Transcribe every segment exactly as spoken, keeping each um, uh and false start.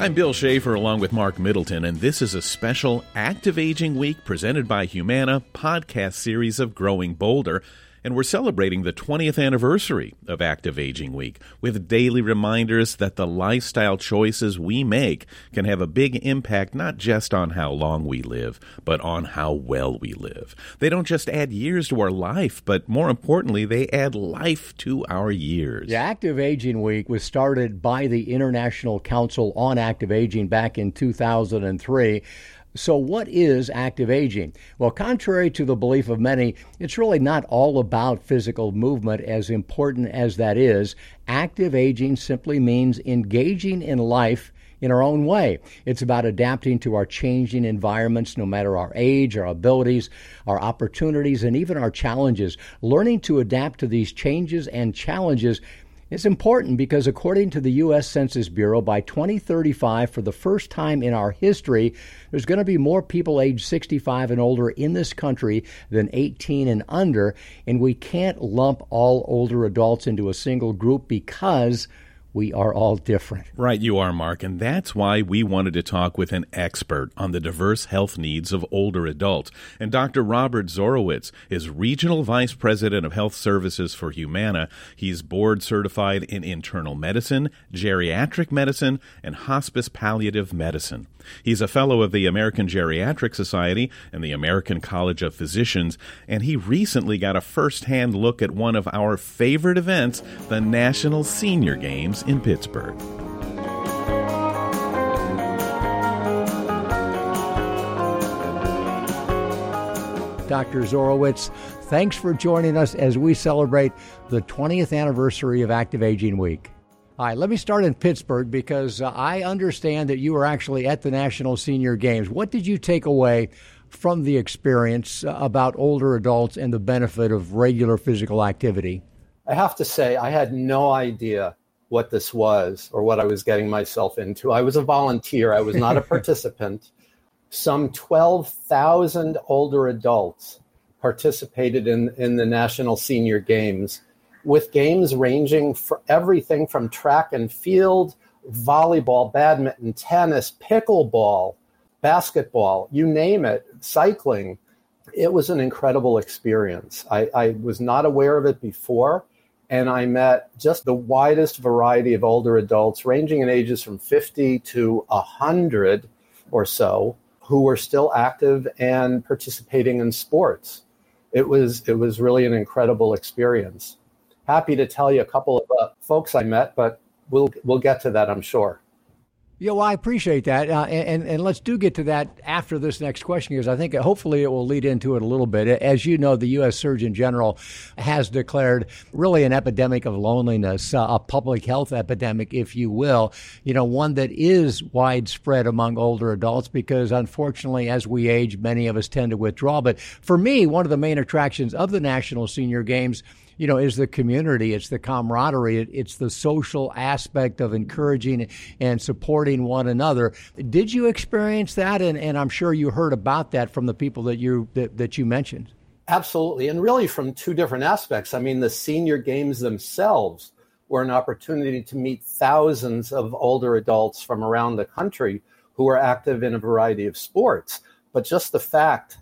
I'm Bill Schaefer along with Mark Middleton, and this is a special Active Aging Week presented by Humana podcast series of Growing Bolder. And we're celebrating the twentieth anniversary of Active Aging Week with daily reminders that the lifestyle choices we make can have a big impact not just on how long we live, but on how well we live. They don't just add years to our life, but more importantly, they add life to our years. The Active Aging Week was started by the International Council on Active Aging back in two thousand three. So what is active aging? Well, contrary to the belief of many, it's really not all about physical movement, as important as that is. Active aging simply means engaging in life in our own way. It's about adapting to our changing environments, no matter our age, our abilities, our opportunities, and even our challenges. Learning to adapt to these changes and challenges is important because, according to the U S Census Bureau, by twenty thirty-five, for the first time in our history, there's going to be more people age sixty-five and older in this country than eighteen and under, and we can't lump all older adults into a single group because we are all different. Right, you are, Mark, and that's why we wanted to talk with an expert on the diverse health needs of older adults. And Doctor Robert Zorowitz is Regional Vice President of Health Services for Humana. He's board certified in internal medicine, geriatric medicine, and hospice palliative medicine. He's a fellow of the American Geriatric Society and the American College of Physicians, and he recently got a first-hand look at one of our favorite events, the National Senior Games in Pittsburgh. Doctor Zorowitz, thanks for joining us as we celebrate the twentieth anniversary of Active Aging Week. All right, let me start in Pittsburgh because uh, I understand that you were actually at the National Senior Games. What did you take away from the experience uh, about older adults and the benefit of regular physical activity? I have to say, I had no idea what this was or what I was getting myself into. I was a volunteer. I was not a participant. Some twelve thousand older adults participated in, in the National Senior Games, with games ranging for everything from track and field, volleyball, badminton, tennis, pickleball, basketball, you name it, cycling. It was an incredible experience. I, I was not aware of it before. And I met just the widest variety of older adults, ranging in ages from fifty to one hundred or so, who were still active and participating in sports. It was it was really an incredible experience. Happy to tell you a couple of uh, folks I met, but we'll we'll get to that, I'm sure. Yeah, well, I appreciate that. Uh, and, and let's do get to that after this next question, because I think hopefully it will lead into it a little bit. As you know, the U S Surgeon General has declared really an epidemic of loneliness, uh, a public health epidemic, if you will, you know, one that is widespread among older adults, because unfortunately, as we age, many of us tend to withdraw. But for me, one of the main attractions of the National Senior Games, you know, is the community, it's the camaraderie, it's the social aspect of encouraging and supporting one another. Did you experience that? And, and I'm sure you heard about that from the people that you that, that you mentioned. Absolutely. And really from two different aspects. I mean, the senior games themselves were an opportunity to meet thousands of older adults from around the country who are active in a variety of sports. But just the fact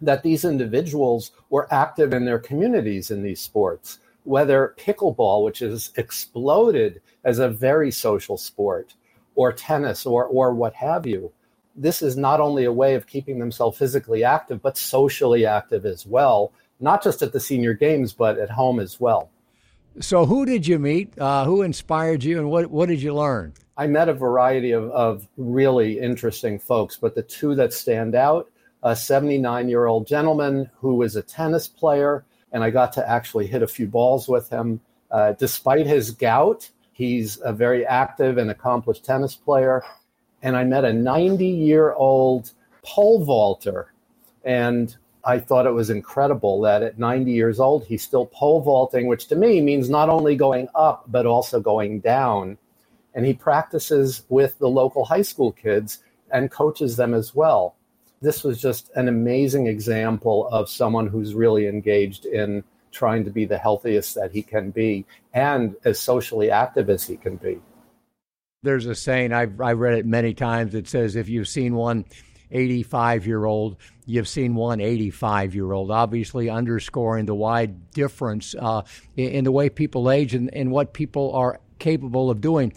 that these individuals were active in their communities in these sports, whether pickleball, which has exploded as a very social sport, or tennis, or or what have you. This is not only a way of keeping themselves physically active, but socially active as well, not just at the senior games, but at home as well. So who did you meet? Uh, who inspired you? And what, what did you learn? I met a variety of, of really interesting folks, but the two that stand out, a seventy-nine-year-old gentleman who was a tennis player, and I got to actually hit a few balls with him. Uh, despite his gout, he's a very active and accomplished tennis player. And I met a ninety-year-old pole vaulter, and I thought it was incredible that at ninety years old, he's still pole vaulting, which to me means not only going up, but also going down. And he practices with the local high school kids and coaches them as well. This was just an amazing example of someone who's really engaged in trying to be the healthiest that he can be and as socially active as he can be. There's a saying, I've I read it many times, it says if you've seen one eighty-five-year-old, you've seen one eighty-five-year-old, obviously underscoring the wide difference uh, in, in the way people age and, and what people are capable of doing.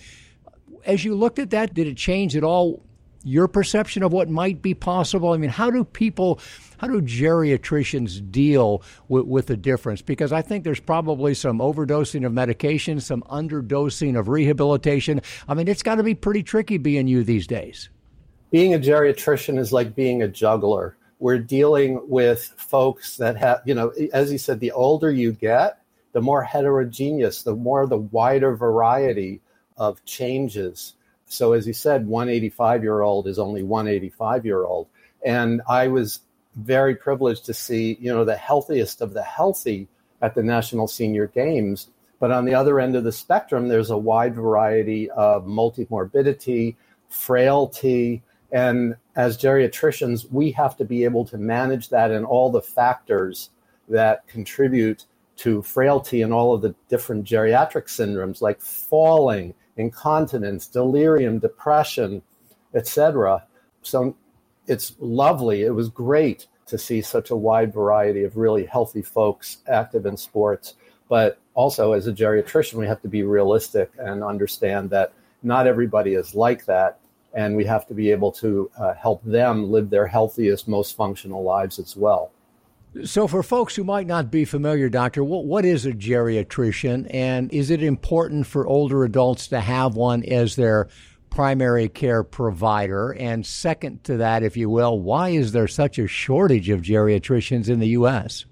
As you looked at that, did it change at all your perception of what might be possible? I mean, how do people, how do geriatricians deal with, with the difference? Because I think there's probably some overdosing of medication, some underdosing of rehabilitation. I mean, it's got to be pretty tricky being you these days. Being a geriatrician is like being a juggler. We're dealing with folks that have, you know, as you said, the older you get, the more heterogeneous, the more the wider variety of changes. So as you said, one eighty-five-year-old is only one eighty-five-year-old. And I was very privileged to see, you know, the healthiest of the healthy at the National Senior Games. But on the other end of the spectrum, there's a wide variety of multimorbidity, frailty. And as geriatricians, we have to be able to manage that and all the factors that contribute to frailty and all of the different geriatric syndromes like falling, incontinence, delirium, depression, et cetera. So it's lovely. It was great to see such a wide variety of really healthy folks active in sports. But also as a geriatrician, we have to be realistic and understand that not everybody is like that. And we have to be able to uh, help them live their healthiest, most functional lives as well. So for folks who might not be familiar, Doctor, what, what is a geriatrician, and is it important for older adults to have one as their primary care provider? And second to that, if you will, why is there such a shortage of geriatricians in the U S?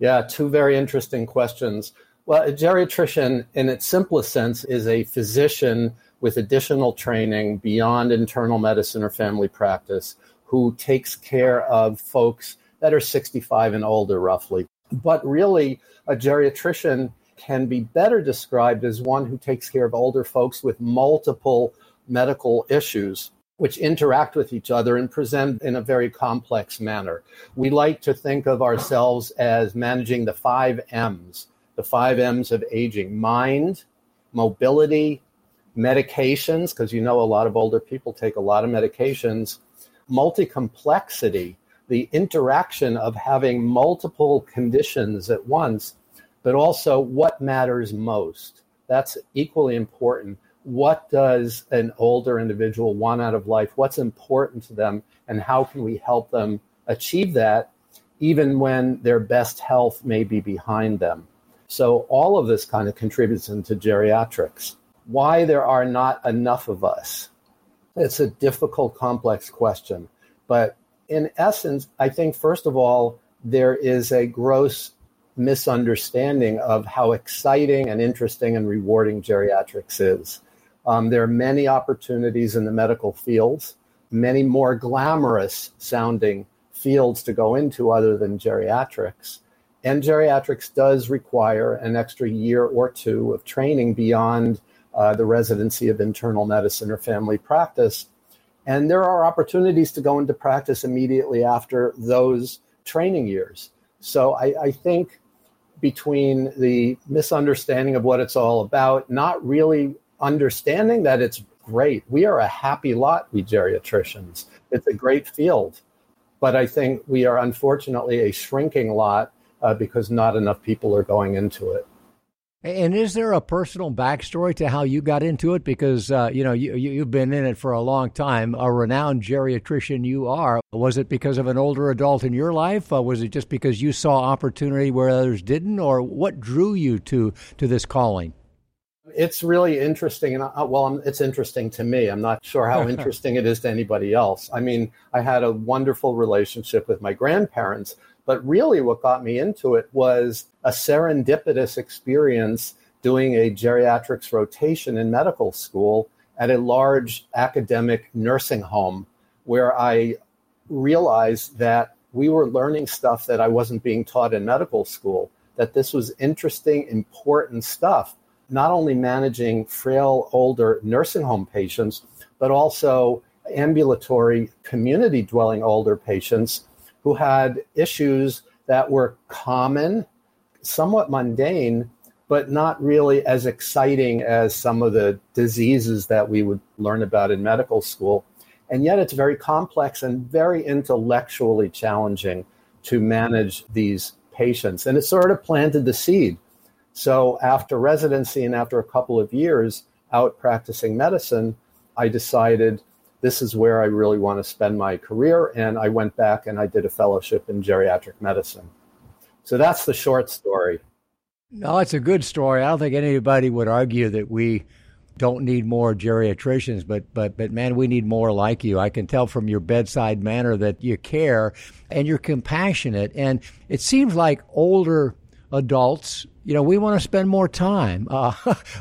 Yeah, two very interesting questions. Well, a geriatrician, in its simplest sense, is a physician with additional training beyond internal medicine or family practice who takes care of folks that are sixty-five and older, roughly. But really, a geriatrician can be better described as one who takes care of older folks with multiple medical issues, which interact with each other and present in a very complex manner. We like to think of ourselves as managing the five M's, the five M's of aging: mind, mobility, medications, because you know a lot of older people take a lot of medications, multi-complexity, the interaction of having multiple conditions at once, but also what matters most. That's equally important. What does an older individual want out of life? What's important to them? And how can we help them achieve that, even when their best health may be behind them? So all of this kind of contributes into geriatrics. Why there are not enough of us? It's a difficult, complex question, but in essence, I think, first of all, there is a gross misunderstanding of how exciting and interesting and rewarding geriatrics is. Um, there are many opportunities in the medical fields, many more glamorous sounding fields to go into other than geriatrics. And geriatrics does require an extra year or two of training beyond uh, the residency of internal medicine or family practice. And there are opportunities to go into practice immediately after those training years. So I, I think between the misunderstanding of what it's all about, not really understanding that it's great. We are a happy lot, we geriatricians. It's a great field. But I think we are unfortunately a shrinking lot uh, because not enough people are going into it. And is there a personal backstory to how you got into it? Because, uh, you know, you, you've been in it for a long time. A renowned geriatrician you are. Was it because of an older adult in your life? Or was it just because you saw opportunity where others didn't? Or what drew you to, to this calling? It's really interesting. And I, well, it's interesting to me. I'm not sure how interesting it is to anybody else. I mean, I had a wonderful relationship with my grandparents. But really what got me into it was a serendipitous experience doing a geriatrics rotation in medical school at a large academic nursing home where I realized that we were learning stuff that I wasn't being taught in medical school, that this was interesting, important stuff, not only managing frail, older nursing home patients, but also ambulatory community dwelling older patients who had issues that were common, somewhat mundane, but not really as exciting as some of the diseases that we would learn about in medical school. And yet it's very complex and very intellectually challenging to manage these patients. And it sort of planted the seed. So after residency and after a couple of years out practicing medicine, I decided this is where I really want to spend my career. And I went back and I did a fellowship in geriatric medicine. So that's the short story. No, it's a good story. I don't think anybody would argue that we don't need more geriatricians, but but but man, we need more like you. I can tell from your bedside manner that you care and you're compassionate. And it seems like older adults, you know, we want to spend more time. Uh,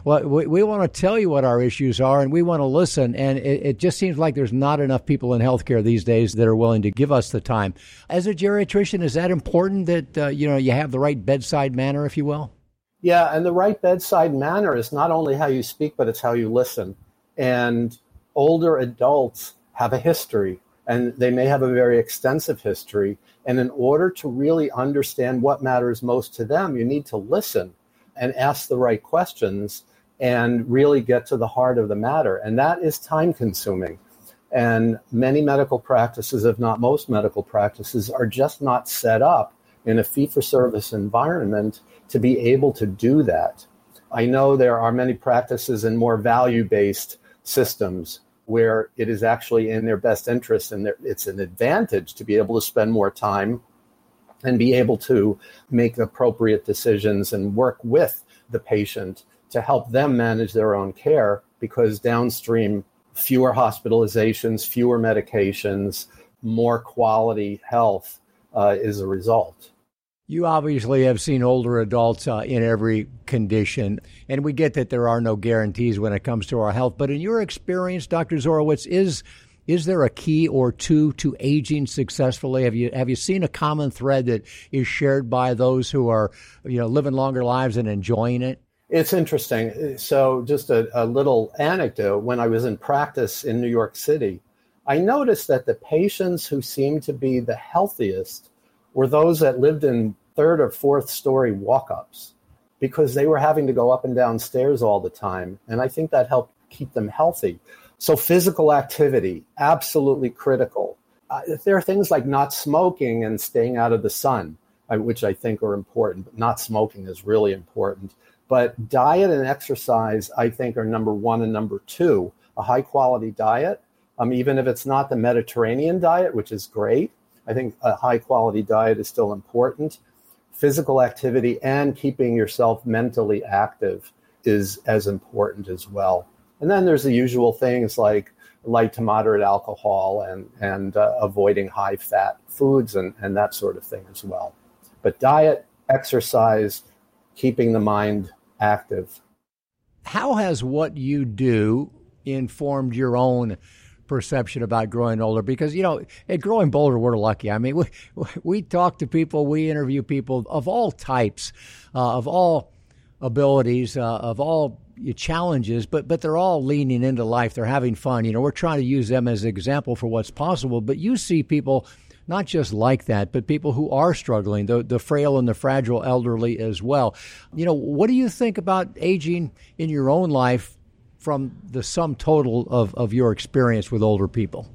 we, we want to tell you what our issues are, and we want to listen. And it, it just seems like there's not enough people in healthcare these days that are willing to give us the time. As a geriatrician, is that important that, uh, you know, you have the right bedside manner, if you will? Yeah, and the right bedside manner is not only how you speak, but it's how you listen. And older adults have a history, and they may have a very extensive history. And in order to really understand what matters most to them, you need to listen and ask the right questions and really get to the heart of the matter. And that is time consuming. And many medical practices, if not most medical practices, are just not set up in a fee-for-service environment to be able to do that. I know there are many practices in more value-based systems where it is actually in their best interest and it's an advantage to be able to spend more time and be able to make appropriate decisions and work with the patient to help them manage their own care, because downstream, fewer hospitalizations, fewer medications, more quality health uh, is a result. You obviously have seen older adults uh, in every condition, and we get that there are no guarantees when it comes to our health. But in your experience, Doctor Zorowitz, is is there a key or two to aging successfully? Have you have you seen a common thread that is shared by those who are, you know, living longer lives and enjoying it? It's interesting. So just a, a little anecdote. When I was in practice in New York City, I noticed that the patients who seemed to be the healthiest were those that lived in third or fourth story walk-ups, because they were having to go up and down stairs all the time. And I think that helped keep them healthy. So physical activity, absolutely critical. Uh, there are things like not smoking and staying out of the sun, which I think are important, but not smoking is really important. But diet and exercise, I think, are number one and number two. A high-quality diet, um, even if it's not the Mediterranean diet, which is great, I think a high-quality diet is still important. Physical activity and keeping yourself mentally active is as important as well. And then there's the usual things like light to moderate alcohol and, and uh, avoiding high-fat foods and, and that sort of thing as well. But diet, exercise, keeping the mind active. How has what you do informed your own perception about growing older? Because, you know, at Growing Bolder, we're lucky. I mean, we we talk to people, we interview people of all types, uh, of all abilities, uh, of all challenges, but but they're all leaning into life. They're having fun. You know, we're trying to use them as an example for what's possible. But you see people not just like that, but people who are struggling, the, the frail and the fragile elderly as well. You know, what do you think about aging in your own life from the sum total of, of your experience with older people?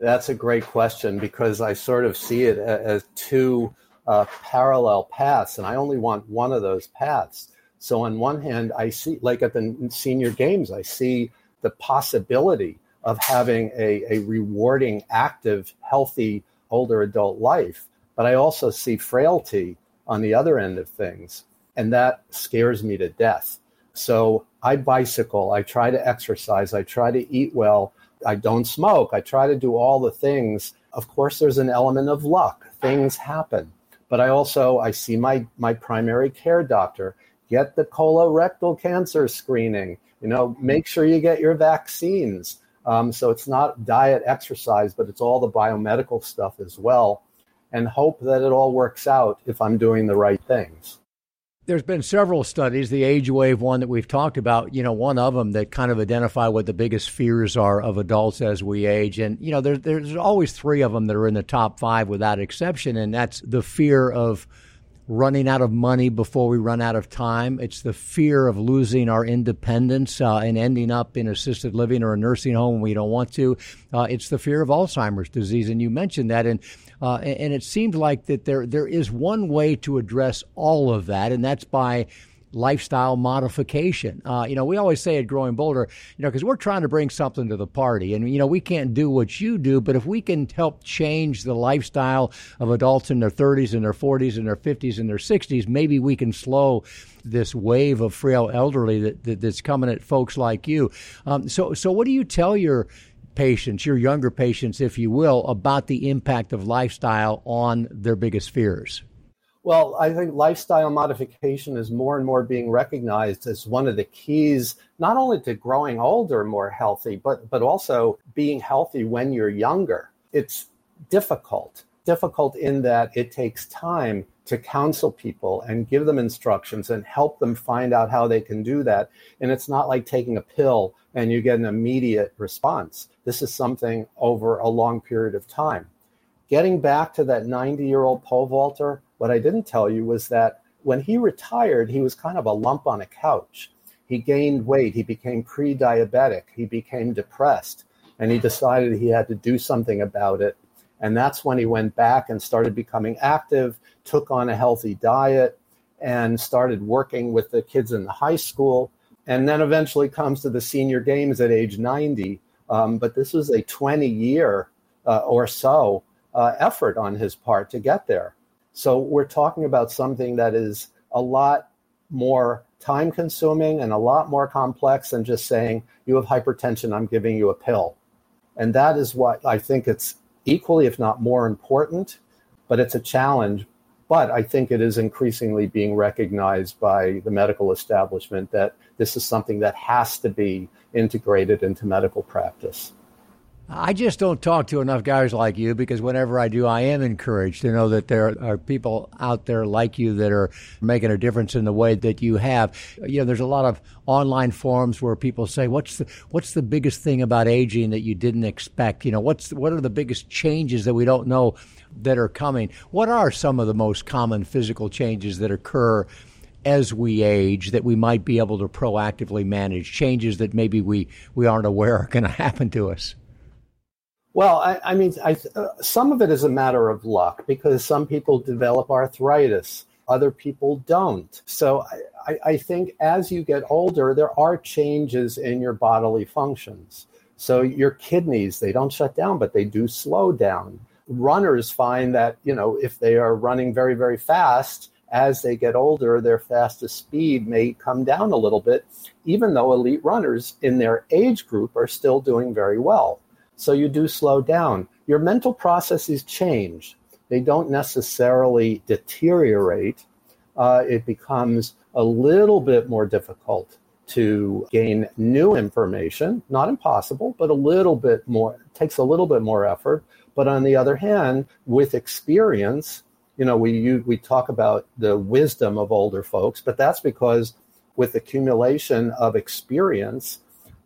That's a great question, because I sort of see it as two uh, parallel paths, and I only want one of those paths. So on one hand, I see, like at the senior games, I see the possibility of having a, a rewarding, active, healthy, older adult life. But I also see frailty on the other end of things, and that scares me to death. So I bicycle, I try to exercise, I try to eat well, I don't smoke, I try to do all the things. Of course, there's an element of luck. Things happen. But I also, I see my, my primary care doctor, get the colorectal cancer screening, you know, make sure you get your vaccines. Um, so it's not diet, exercise, but it's all the biomedical stuff as well, and hope that it all works out if I'm doing the right things. There's been several studies, the Age Wave one that we've talked about, you know, one of them that kind of identify what the biggest fears are of adults as we age. And, you know, there, there's always three of them that are in the top five without exception. And that's the fear of running out of money before we run out of time. It's the fear of losing our independence uh, and ending up in assisted living or a nursing home when we don't want to. Uh, it's the fear of Alzheimer's disease, and you mentioned that. And uh, and it seemed like that there there is one way to address all of that, and that's by lifestyle modification. Uh, you know, we always say at Growing Bolder, you know, because we're trying to bring something to the party, and, you know, we can't do what you do, but if we can help change the lifestyle of adults in their thirties and their forties and their fifties and their sixties, maybe we can slow this wave of frail elderly that, that that's coming at folks like you. Um, so, so what do you tell your patients, your younger patients, if you will, about the impact of lifestyle on their biggest fears? Well, I think lifestyle modification is more and more being recognized as one of the keys, not only to growing older, more healthy, but, but also being healthy when you're younger. It's difficult, difficult in that it takes time to counsel people and give them instructions and help them find out how they can do that. And it's not like taking a pill and you get an immediate response. This is something over a long period of time. Getting back to that ninety-year-old pole vaulter, what I didn't tell you was that when he retired, he was kind of a lump on a couch. He gained weight. He became pre-diabetic. He became depressed. And he decided he had to do something about it. And that's when he went back and started becoming active, took on a healthy diet, and started working with the kids in the high school, and then eventually comes to the senior games at age ninety. Um, but this was a twenty-year uh, or so uh, effort on his part to get there. So we're talking about something that is a lot more time-consuming and a lot more complex than just saying, you have hypertension, I'm giving you a pill. And that is what I think it's equally, if not more important, but it's a challenge. But I think it is increasingly being recognized by the medical establishment that this is something that has to be integrated into medical practice. I just don't talk to enough guys like you, because whenever I do, I am encouraged to know that there are people out there like you that are making a difference in the way that you have. You know, there's a lot of online forums where people say, what's the, what's the biggest thing about aging that you didn't expect? You know, what's what are the biggest changes that we don't know that are coming? What are some of the most common physical changes that occur as we age that we might be able to proactively manage, changes that maybe we, we aren't aware are going to happen to us? Well, I, I mean, I, uh, some of it is a matter of luck, because some people develop arthritis, other people don't. So I, I, I think as you get older, there are changes in your bodily functions. So your kidneys, they don't shut down, but they do slow down. Runners find that, you know, if they are running very, very fast, as they get older, their fastest speed may come down a little bit, even though elite runners in their age group are still doing very well. So you do slow down. Your mental processes change. They don't necessarily deteriorate. Uh, it becomes a little bit more difficult to gain new information. Not impossible, but a little bit more, takes a little bit more effort. But on the other hand, with experience, you know, we you, we talk about the wisdom of older folks, but that's because with accumulation of experience,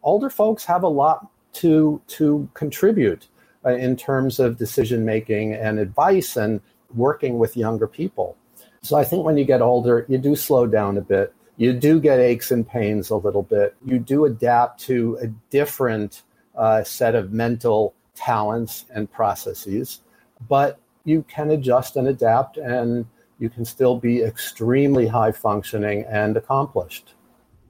older folks have a lot to to contribute uh, in terms of decision-making and advice and working with younger people. So I think when you get older, you do slow down a bit. You do get aches and pains a little bit. You do adapt to a different uh, set of mental talents and processes, but you can adjust and adapt, and you can still be extremely high-functioning and accomplished.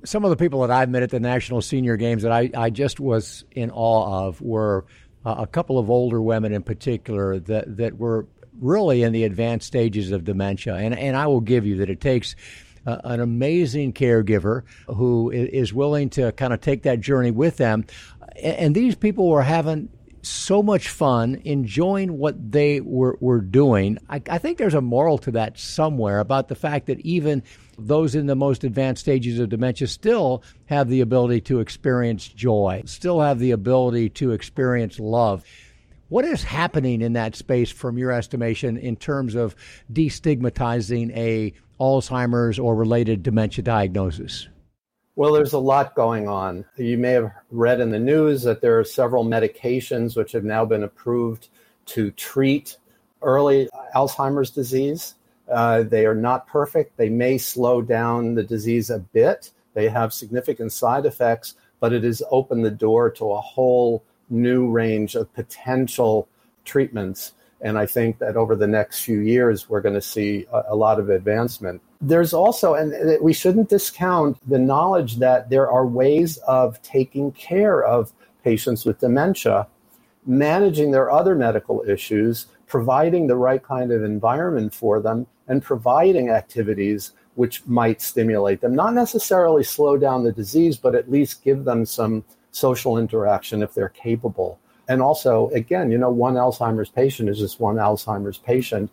Some of the people that I met at the National Senior Games that I, I just was in awe of were uh, a couple of older women in particular that, that were really in the advanced stages of dementia. And, and I will give you that it takes uh, an amazing caregiver who is willing to kind of take that journey with them. And these people were having so much fun, enjoying what they were, were doing. I, I think there's a moral to that somewhere about the fact that even those in the most advanced stages of dementia still have the ability to experience joy, still have the ability to experience love. What is happening in that space from your estimation in terms of destigmatizing a Alzheimer's or related dementia diagnosis? Well, there's a lot going on. You may have read in the news that there are several medications which have now been approved to treat early Alzheimer's disease. Uh, they are not perfect. They may slow down the disease a bit. They have significant side effects, but it has opened the door to a whole new range of potential treatments. And I think that over the next few years, we're going to see a, a lot of advancement. There's also, and we shouldn't discount the knowledge that there are ways of taking care of patients with dementia, managing their other medical issues, providing the right kind of environment for them, and providing activities which might stimulate them, not necessarily slow down the disease, but at least give them some social interaction if they're capable. And also, again, you know, one Alzheimer's patient is just one Alzheimer's patient.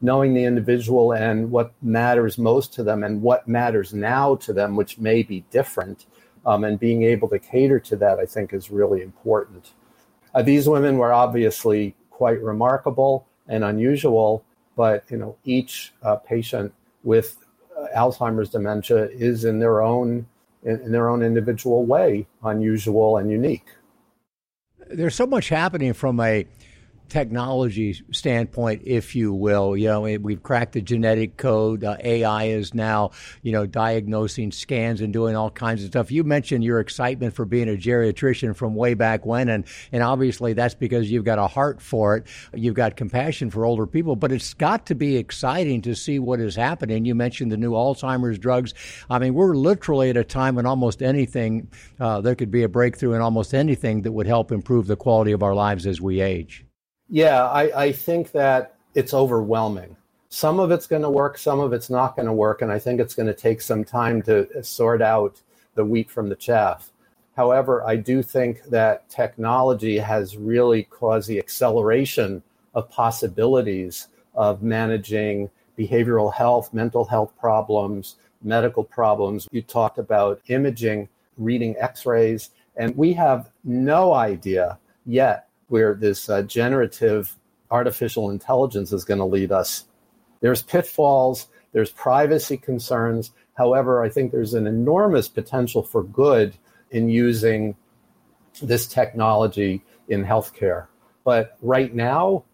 Knowing the individual and what matters most to them and what matters now to them, which may be different, um, and being able to cater to that, I think, is really important. Uh, these women were obviously quite remarkable and unusual, but, you know, each uh, patient with uh, Alzheimer's dementia is in their own, in, in their own individual way, unusual and unique. There's so much happening from a technology standpoint, if you will. You know, we've cracked the genetic code. Uh, A I is now, you know, diagnosing scans and doing all kinds of stuff. You mentioned your excitement for being a geriatrician from way back when, and, and obviously that's because you've got a heart for it. You've got compassion for older people, but it's got to be exciting to see what is happening. You mentioned the new Alzheimer's drugs. I mean, we're literally at a time when almost anything, uh, there could be a breakthrough in almost anything that would help improve the quality of our lives as we age. Yeah, I, I think that it's overwhelming. Some of it's going to work, some of it's not going to work, and I think it's going to take some time to sort out the wheat from the chaff. However, I do think that technology has really caused the acceleration of possibilities of managing behavioral health, mental health problems, medical problems. You talked about imaging, reading X-rays, and we have no idea yet where this uh, generative artificial intelligence is going to lead us. There's pitfalls, there's privacy concerns. However, I think there's an enormous potential for good in using this technology in healthcare. But right now,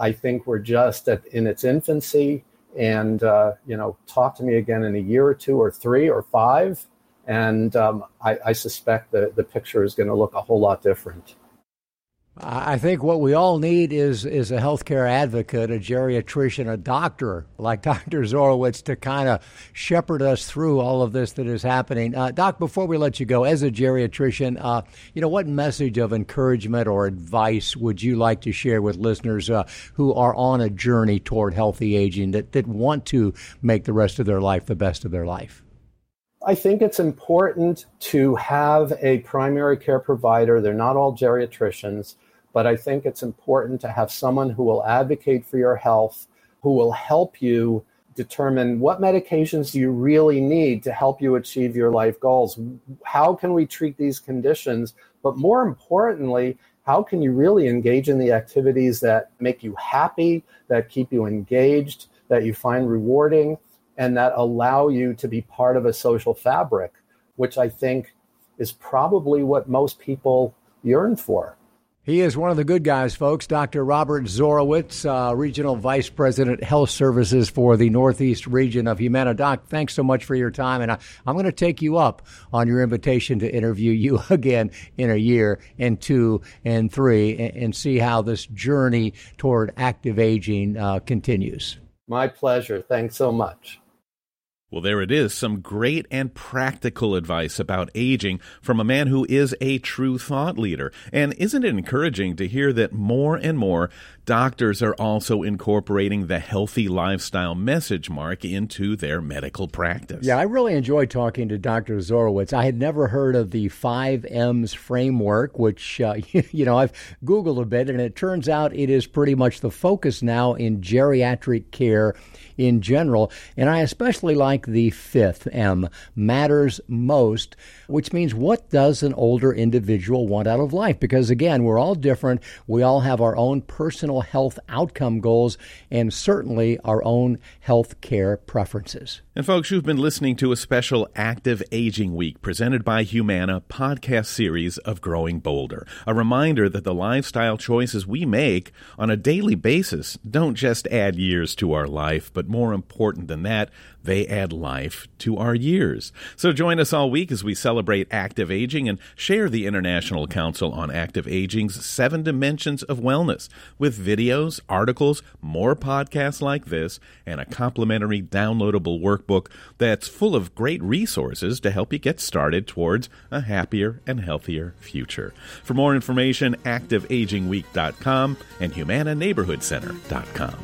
I think we're just at, in its infancy. And, uh, you know, talk to me again in a year or two or three or five. And um, I, I suspect the, the picture is going to look a whole lot different. I think what we all need is is a healthcare advocate, a geriatrician, a doctor like Doctor Zorowitz to kind of shepherd us through all of this that is happening. Uh, Doc, before we let you go, as a geriatrician, uh, you know, what message of encouragement or advice would you like to share with listeners uh, who are on a journey toward healthy aging that, that want to make the rest of their life the best of their life? I think it's important to have a primary care provider. They're not all geriatricians, but I think it's important to have someone who will advocate for your health, who will help you determine what medications you really need to help you achieve your life goals. How can we treat these conditions? But more importantly, how can you really engage in the activities that make you happy, that keep you engaged, that you find rewarding, and that allow you to be part of a social fabric, which I think is probably what most people yearn for. He is one of the good guys, folks. Doctor Robert Zorowitz, uh, Regional Vice President, Health Services for the Northeast region of Humana. Doc, thanks so much for your time. And I, I'm going to take you up on your invitation to interview you again in a year and two and three and, and see how this journey toward active aging uh, continues. My pleasure. Thanks so much. Well, there it is, some great and practical advice about aging from a man who is a true thought leader. And isn't it encouraging to hear that more and more doctors are also incorporating the healthy lifestyle message, Mark, into their medical practice? Yeah, I really enjoyed talking to Doctor Zorowitz. I had never heard of the five M's framework, which, uh, you know, I've Googled a bit, and it turns out it is pretty much the focus now in geriatric care in general. And I especially like the fifth M, matters most, which means what does an older individual want out of life? Because again, we're all different. We all have our own personal health outcome goals and certainly our own health care preferences. And folks, you've been listening to a special Active Aging Week presented by Humana podcast series of Growing Bolder. A reminder that the lifestyle choices we make on a daily basis don't just add years to our life, but more important than that, they add life to our years. So join us all week as we celebrate active aging and share the International Council on Active Aging's seven dimensions of wellness with videos, articles, more podcasts like this, and a complimentary downloadable workbook that's full of great resources to help you get started towards a happier and healthier future. For more information, active aging week dot com and humana neighborhood center dot com.